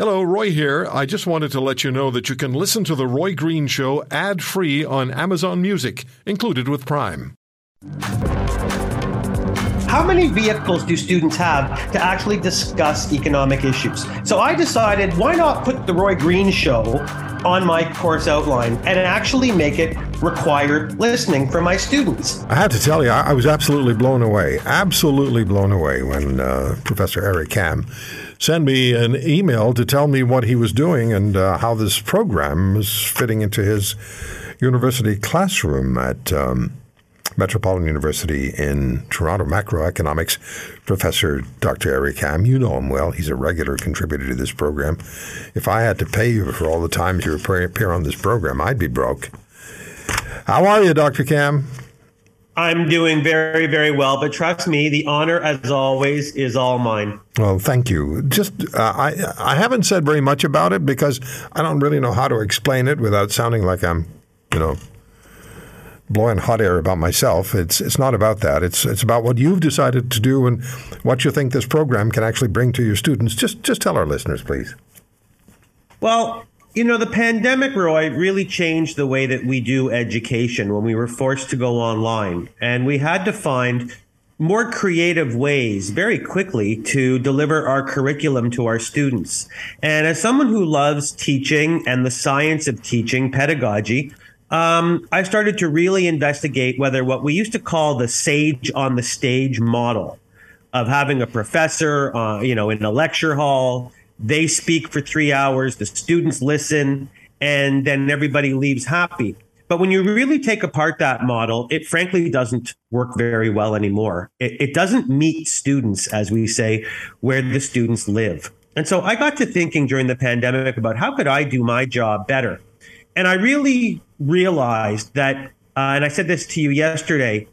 Hello, Roy here. I just wanted to let you know that you can listen to The Roy Green Show ad-free on Amazon Music, included with Prime. How many vehicles do students have to actually discuss economic issues? So I decided, why not put The Roy Green Show on my course outline and actually make it required listening for my students? I have to tell you, I was absolutely blown away when Professor Eric Kam sent me an email to tell me what he was doing and how this program is fitting into his university classroom at Metropolitan University in Toronto. Macroeconomics professor, Dr. Eric Kam, you know him well. He's a regular contributor to this program. If I had to pay you for all the times you appear on this program, I'd be broke. How are you, Dr. Kam? I'm doing very, very well, but trust me, the honor, as always, is all mine. Well, thank you. Just, I haven't said very much about it because I don't really know how to explain it without sounding like I'm, blowing hot air about myself. It's not about that. It's about what you've decided to do and what you think this program can actually bring to your students. Just tell our listeners, please. Well, the pandemic, Roy, really changed the way that we do education when we were forced to go online. And we had to find more creative ways very quickly to deliver our curriculum to our students. And as someone who loves teaching and the science of teaching, pedagogy, I started to really investigate whether what we used to call the sage on the stage model of having a professor, in a lecture hall, they speak for 3 hours, the students listen, and then everybody leaves happy. But when you really take apart that model, it frankly doesn't work very well anymore. It doesn't meet students, as we say, where the students live. And so I got to thinking during the pandemic about how could I do my job better? And I really realized that, and I said this to you yesterday,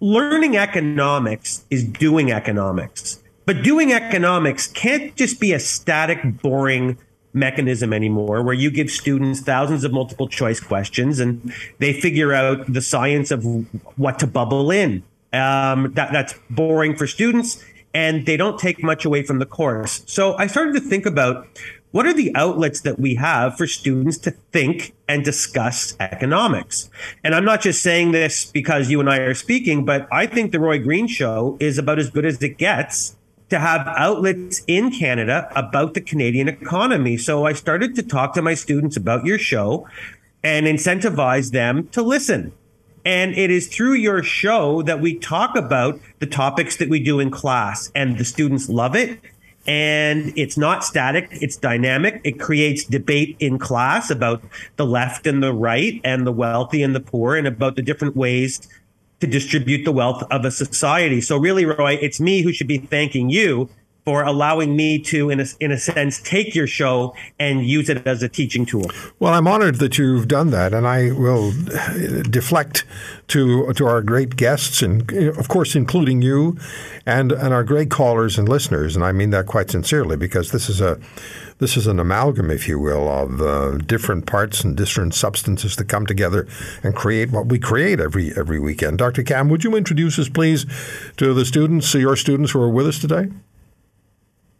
learning economics is doing economics. But doing economics can't just be a static, boring mechanism anymore where you give students thousands of multiple choice questions and they figure out the science of what to bubble in. That's boring for students and they don't take much away from the course. So I started to think about, what are the outlets that we have for students to think and discuss economics? And I'm not just saying this because you and I are speaking, but I think the Roy Green Show is about as good as it gets to have outlets in Canada about the Canadian economy. So I started to talk to my students about your show and incentivize them to listen. And it is through your show that we talk about the topics that we do in class, and the students love it. And it's not static, it's dynamic. It creates debate in class about the left and the right and the wealthy and the poor and about the different ways to distribute the wealth of a society. So really, Roy, it's me who should be thanking you for allowing me to, in a sense, take your show and use it as a teaching tool. Well, I'm honored that you've done that, and I will deflect to our great guests, and of course, including you, and our great callers and listeners, and I mean that quite sincerely, because this is an amalgam, if you will, of different parts and different substances that come together and create what we create every weekend. Dr. Kam, would you introduce us, please, to the students, your students who are with us today?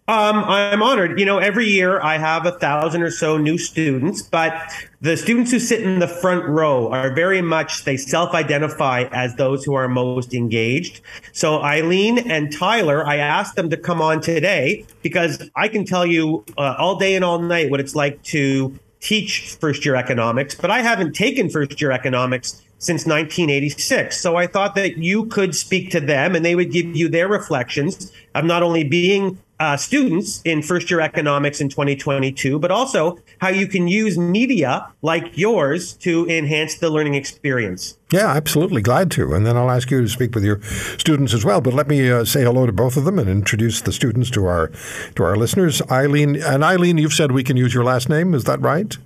I'm honored. Every year I have 1,000 or so new students, but the students who sit in the front row are very much, they self-identify as those who are most engaged. So Eileen and Tyler, I asked them to come on today because I can tell you all day and all night what it's like to teach first-year economics, but I haven't taken first-year economics since 1986. So I thought that you could speak to them and they would give you their reflections of not only being students in first-year economics in 2022, but also how you can use media like yours to enhance the learning experience. Yeah, absolutely. Glad to. And then I'll ask you to speak with your students as well. But let me say hello to both of them and introduce the students to our listeners. Eileen, you've said we can use your last name. Is that right?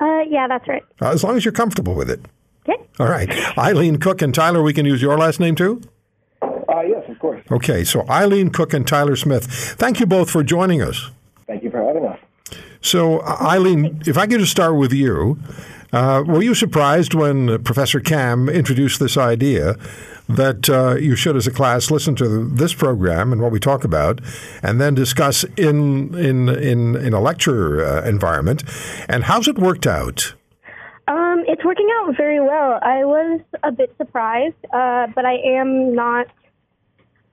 Yeah, that's right. As long as you're comfortable with it. Okay. All right. Eileen, Cook, and Tyler, we can use your last name too? Yes, of course. Okay, so Eileen Cook and Tyler Smith, thank you both for joining us. Thank you for having us. So, Eileen, if I could just start with you, Were you surprised when Professor Kam introduced this idea that you should, as a class, listen to this program and what we talk about, and then discuss in a lecture environment? And how's it worked out? It's working out very well. I was a bit surprised, but I am not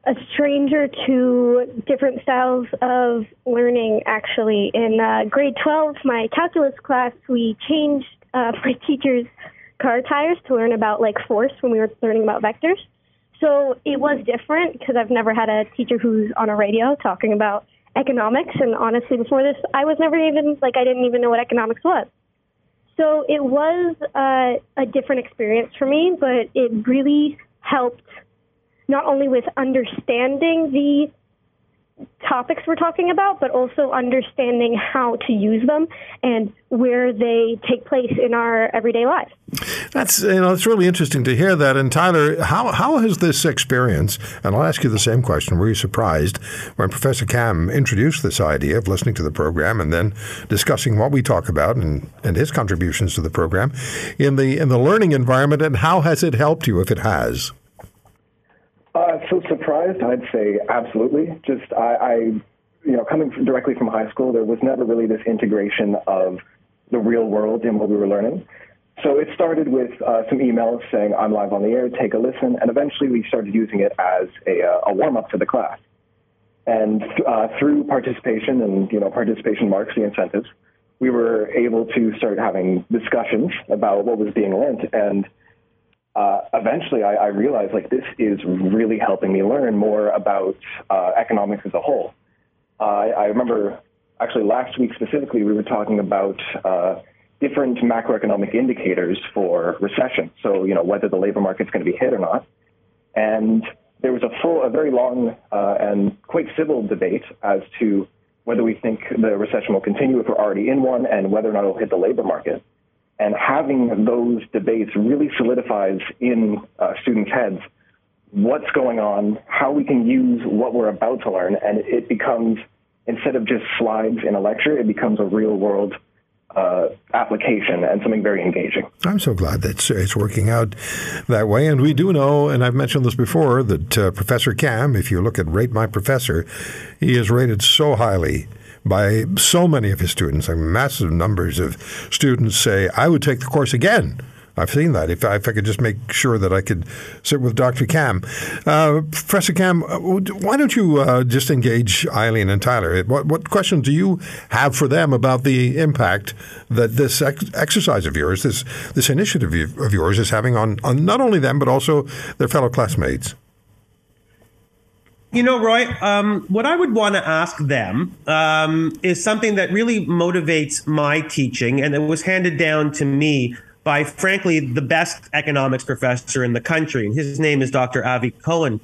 a stranger to different styles of learning, actually. In grade 12, my calculus class, we changed my teacher's car tires to learn about, like, force when we were learning about vectors. So it was different because I've never had a teacher who's on a radio talking about economics. And honestly, before this, I was never even, like, I didn't even know what economics was. So it was a different experience for me, but it really helped not only with understanding the topics we're talking about, but also understanding how to use them and where they take place in our everyday lives. That's, you know, it's really interesting to hear that. And Tyler, how has this experience, and I'll ask you the same question, were you surprised when Professor Kam introduced this idea of listening to the program and then discussing what we talk about and his contributions to the program in the learning environment, and how has it helped you, if it has? So surprised, I'd say absolutely. Just I you know, coming directly from high school, there was never really this integration of the real world in what we were learning. So it started with some emails saying, I'm live on the air, take a listen, and eventually we started using it as a warm-up to the class. And through participation and, you know, participation marks the incentives, we were able to start having discussions about what was being learned, and eventually, I realized, like, this is really helping me learn more about economics as a whole. I remember, actually, last week specifically, we were talking about different macroeconomic indicators for recession. So, you know, whether the labor market's going to be hit or not. And there was a very long and quite civil debate as to whether we think the recession will continue if we're already in one, and whether or not it'll hit the labor market. And having those debates really solidifies in students' heads what's going on, how we can use what we're about to learn, and it becomes, instead of just slides in a lecture, it becomes a real-world application and something very engaging. I'm so glad that it's working out that way. And we do know, and I've mentioned this before, that Professor Kam, if you look at Rate My Professor, he is rated so highly by so many of his students. Like, massive numbers of students say, I would take the course again. I've seen that. If I could just make sure that I could sit with Dr. Kam. Professor Kam, why don't you just engage Eileen and Tyler? What questions do you have for them about the impact that this exercise of yours, this initiative of yours, is having on not only them, but also their fellow classmates? You know, Roy, what I would want to ask them is something that really motivates my teaching, and it was handed down to me by, frankly, the best economics professor in the country. And his name is Dr. Avi Cohen.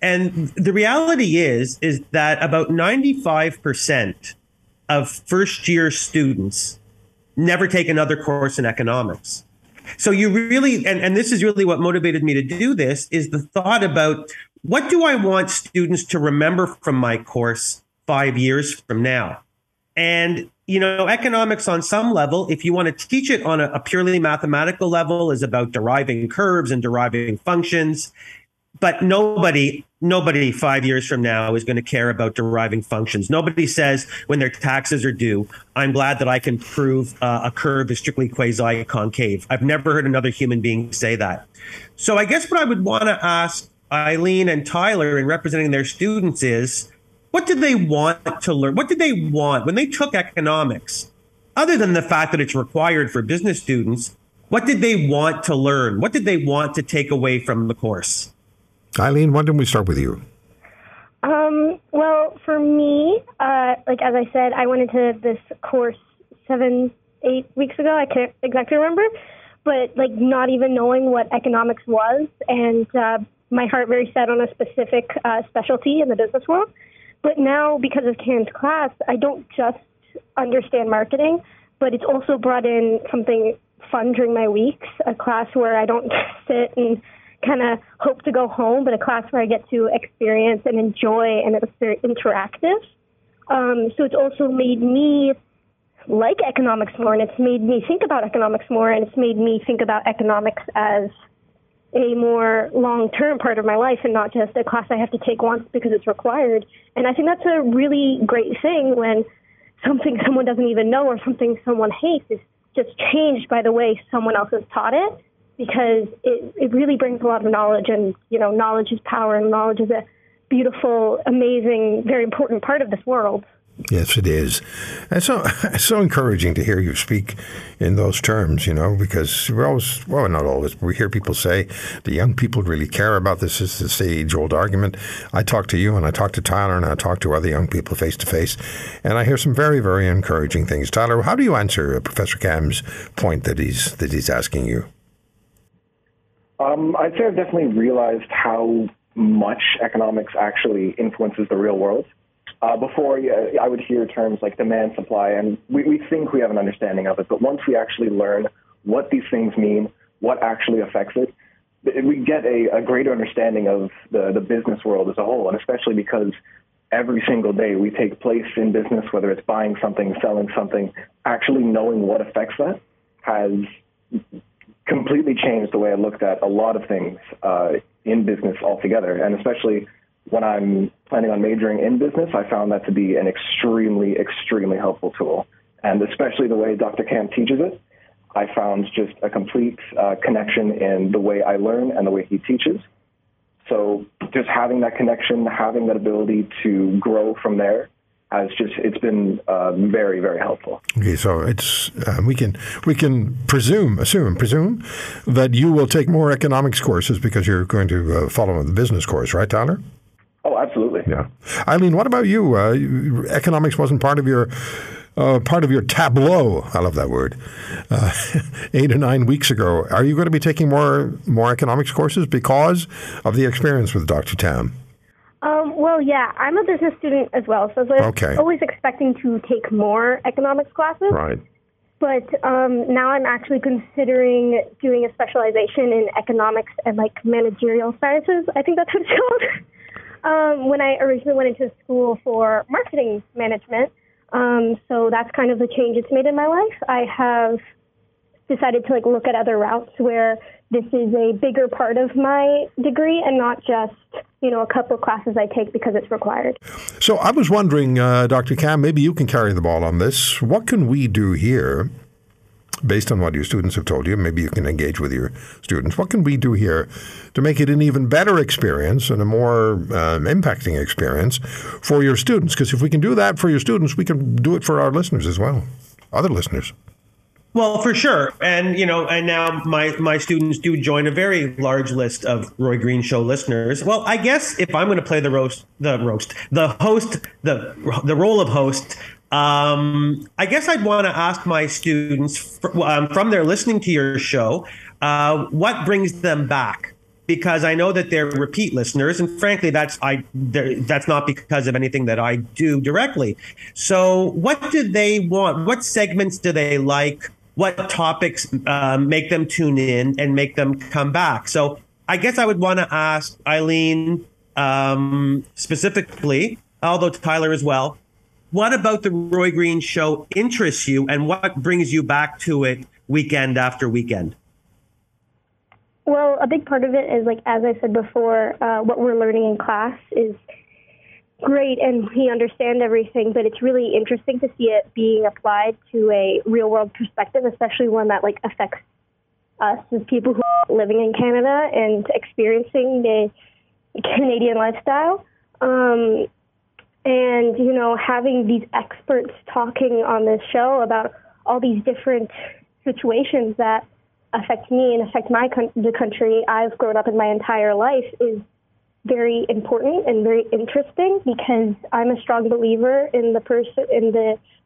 And the reality is that about 95% of first-year students never take another course in economics. So you really, and this is really what motivated me to do this, is the thought about, what do I want students to remember from my course 5 years from now? And, you know, economics on some level, if you want to teach it on a purely mathematical level, is about deriving curves and deriving functions. But nobody 5 years from now is going to care about deriving functions. Nobody says when their taxes are due, I'm glad that I can prove a curve is strictly quasi-concave. I've never heard another human being say that. So I guess what I would want to ask Eileen and Tyler, in representing their students, is what did they want to learn? What did they want when they took economics? Other than the fact that it's required for business students, what did they want to learn? What did they want to take away from the course? Eileen, why don't we start with you? Well, for me, like as I said, I went into this course 7-8 weeks ago. I can't exactly remember, but like not even knowing what economics was, and my heart very set on a specific specialty in the business world. But now, because of Cam's class, I don't just understand marketing, but it's also brought in something fun during my weeks, a class where I don't sit and kind of hope to go home, but a class where I get to experience and enjoy, and it's very interactive. So it's also made me like economics more, and it's made me think about economics more, and it's made me think about economics as a more long-term part of my life and not just a class I have to take once because it's required. And I think that's a really great thing when something someone doesn't even know or something someone hates is just changed by the way someone else has taught it, because it really brings a lot of knowledge, and, you know, knowledge is power, and knowledge is a beautiful, amazing, very important part of this world. Yes, it is. And so it's so encouraging to hear you speak in those terms, you know, because we're always, well, not always, but we hear people say the young people really care about this. It's this age-old argument. I talk to you and I talk to Tyler and I talk to other young people face-to-face, and I hear some very, very encouraging things. Tyler, how do you answer Professor Kam's point that he's asking you? I'd say I've definitely realized how much economics actually influences the real world. Before, I would hear terms like demand, supply, and we think we have an understanding of it, but once we actually learn what these things mean, what actually affects it, we get a greater understanding of the business world as a whole, and especially because every single day we take place in business, whether it's buying something, selling something, actually knowing what affects that has completely changed the way I looked at a lot of things in business altogether, and especially when I'm planning on majoring in business, I found that to be an extremely, extremely helpful tool. And especially the way Dr. Kam teaches it, I found just a complete connection in the way I learn and the way he teaches. So just having that connection, having that ability to grow from there, it's been very, very helpful. Okay, so it's we can presume that you will take more economics courses because you're going to follow the business course, right, Tyler? Oh, absolutely. Yeah, Eileen, what about you? Economics wasn't part of your tableau. I love that word. 8 or 9 weeks ago, are you going to be taking more economics courses because of the experience with Dr. Tam? Well, yeah, I'm a business student as well, so I was always expecting to take more economics classes. Right. But now I'm actually considering doing a specialization in economics and like managerial sciences. I think that's what it's called. When I originally went into school for marketing management, so that's kind of the change it's made in my life. I have decided to like look at other routes where this is a bigger part of my degree and not just, you know, a couple classes I take because it's required. So I was wondering, Dr. Kam, maybe you can carry the ball on this. What can we do here? Based on what your students have told you, maybe you can engage with your students. What can we do here to make it an even better experience and a more impacting experience for your students? Because if we can do that for your students, we can do it for our listeners as well, other listeners. Well, for sure. And, you know, and now my students do join a very large list of Roy Green Show listeners. Well, I guess if I'm going to play the role of host, I guess I'd want to ask my students from their listening to your show, what brings them back? Because I know that they're repeat listeners, and frankly, that's not because of anything that I do directly. So what do they want? What segments do they like? What topics make them tune in and make them come back? So I guess I would want to ask Eileen specifically, although Tyler as well, what about the Roy Green Show interests you, and what brings you back to it weekend after weekend? Well, a big part of it is, like, as I said before, what we're learning in class is great and we understand everything, but it's really interesting to see it being applied to a real-world perspective, especially one that, like, affects us as people who are living in Canada and experiencing the Canadian lifestyle. And, you know, having these experts talking on this show about all these different situations that affect me and affect the country I've grown up in my entire life is very important and very interesting, because I'm a strong believer in the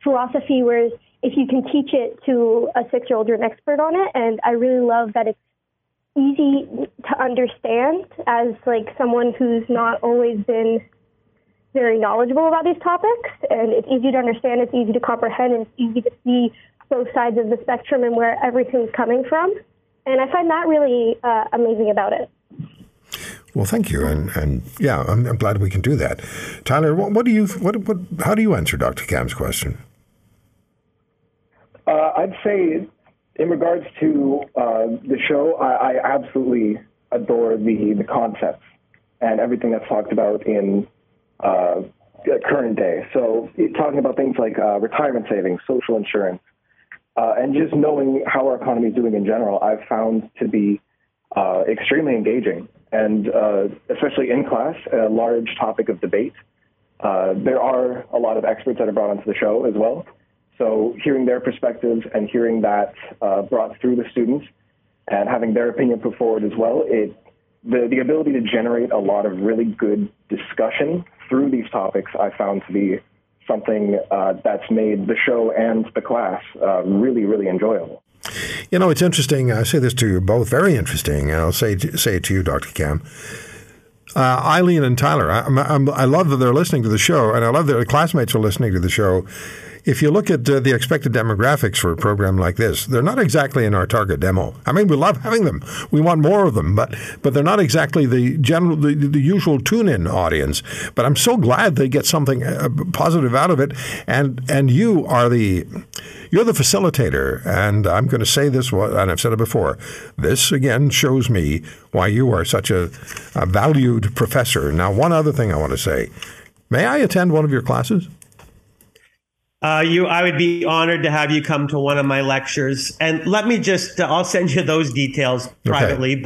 philosophy where if you can teach it to a 6-year-old, you're an expert on it. And I really love that it's easy to understand as, like, someone who's not always been very knowledgeable about these topics, and it's easy to understand, it's easy to comprehend, and it's easy to see both sides of the spectrum and where everything's coming from. And I find that really amazing about it. Well, thank you. And yeah, I'm glad we can do that. Tyler, what do you, how do you answer Dr. Kam's question? I'd say, in regards to the show, I absolutely adore the concepts and everything that's talked about in current day. So talking about things like retirement savings, social insurance, and just knowing how our economy is doing in general, I've found to be extremely engaging, and especially in class, a large topic of debate. There are a lot of experts that are brought onto the show as well. So hearing their perspectives and hearing that brought through the students and having their opinion put forward as well, the ability to generate a lot of really good discussion through these topics I found to be something that's made the show and the class really, really enjoyable. You know, it's interesting. I say this to you both, very interesting, and I'll say it to you, Dr. Kam. Eileen and Tyler, I love that they're listening to the show, and I love that their classmates are listening to the show. If you look at the expected demographics for a program like this, they're not exactly in our target demo. I mean, we love having them. We want more of them, but they're not exactly the usual tune-in audience. But I'm so glad they get something positive out of it. And you are you're the facilitator. And I'm going to say this, and I've said it before. This again shows me why you are such a valued professor. Now, one other thing I want to say: may I attend one of your classes? I would be honored to have you come to one of my lectures. And let me just, I'll send you those details privately, okay.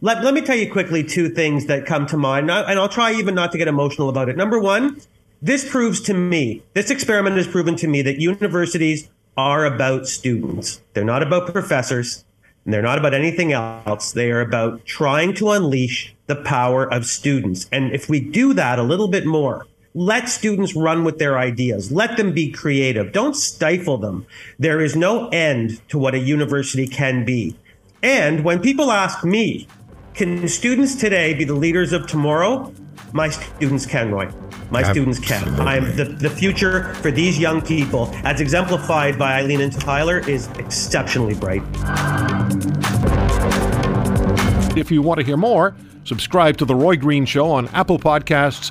But let me tell you quickly two things that come to mind, and I'll try even not to get emotional about it. Number one, this experiment has proven to me that universities are about students. They're not about professors, and they're not about anything else. They are about trying to unleash the power of students. And if we do that a little bit more, let students run with their ideas. Let them be creative. Don't stifle them. There is no end to what a university can be. And when people ask me, can students today be the leaders of tomorrow? My students can, Roy. My students can. I'm the future for these young people, as exemplified by Eileen and Tyler, is exceptionally bright. If you want to hear more, subscribe to The Roy Green Show on Apple Podcasts,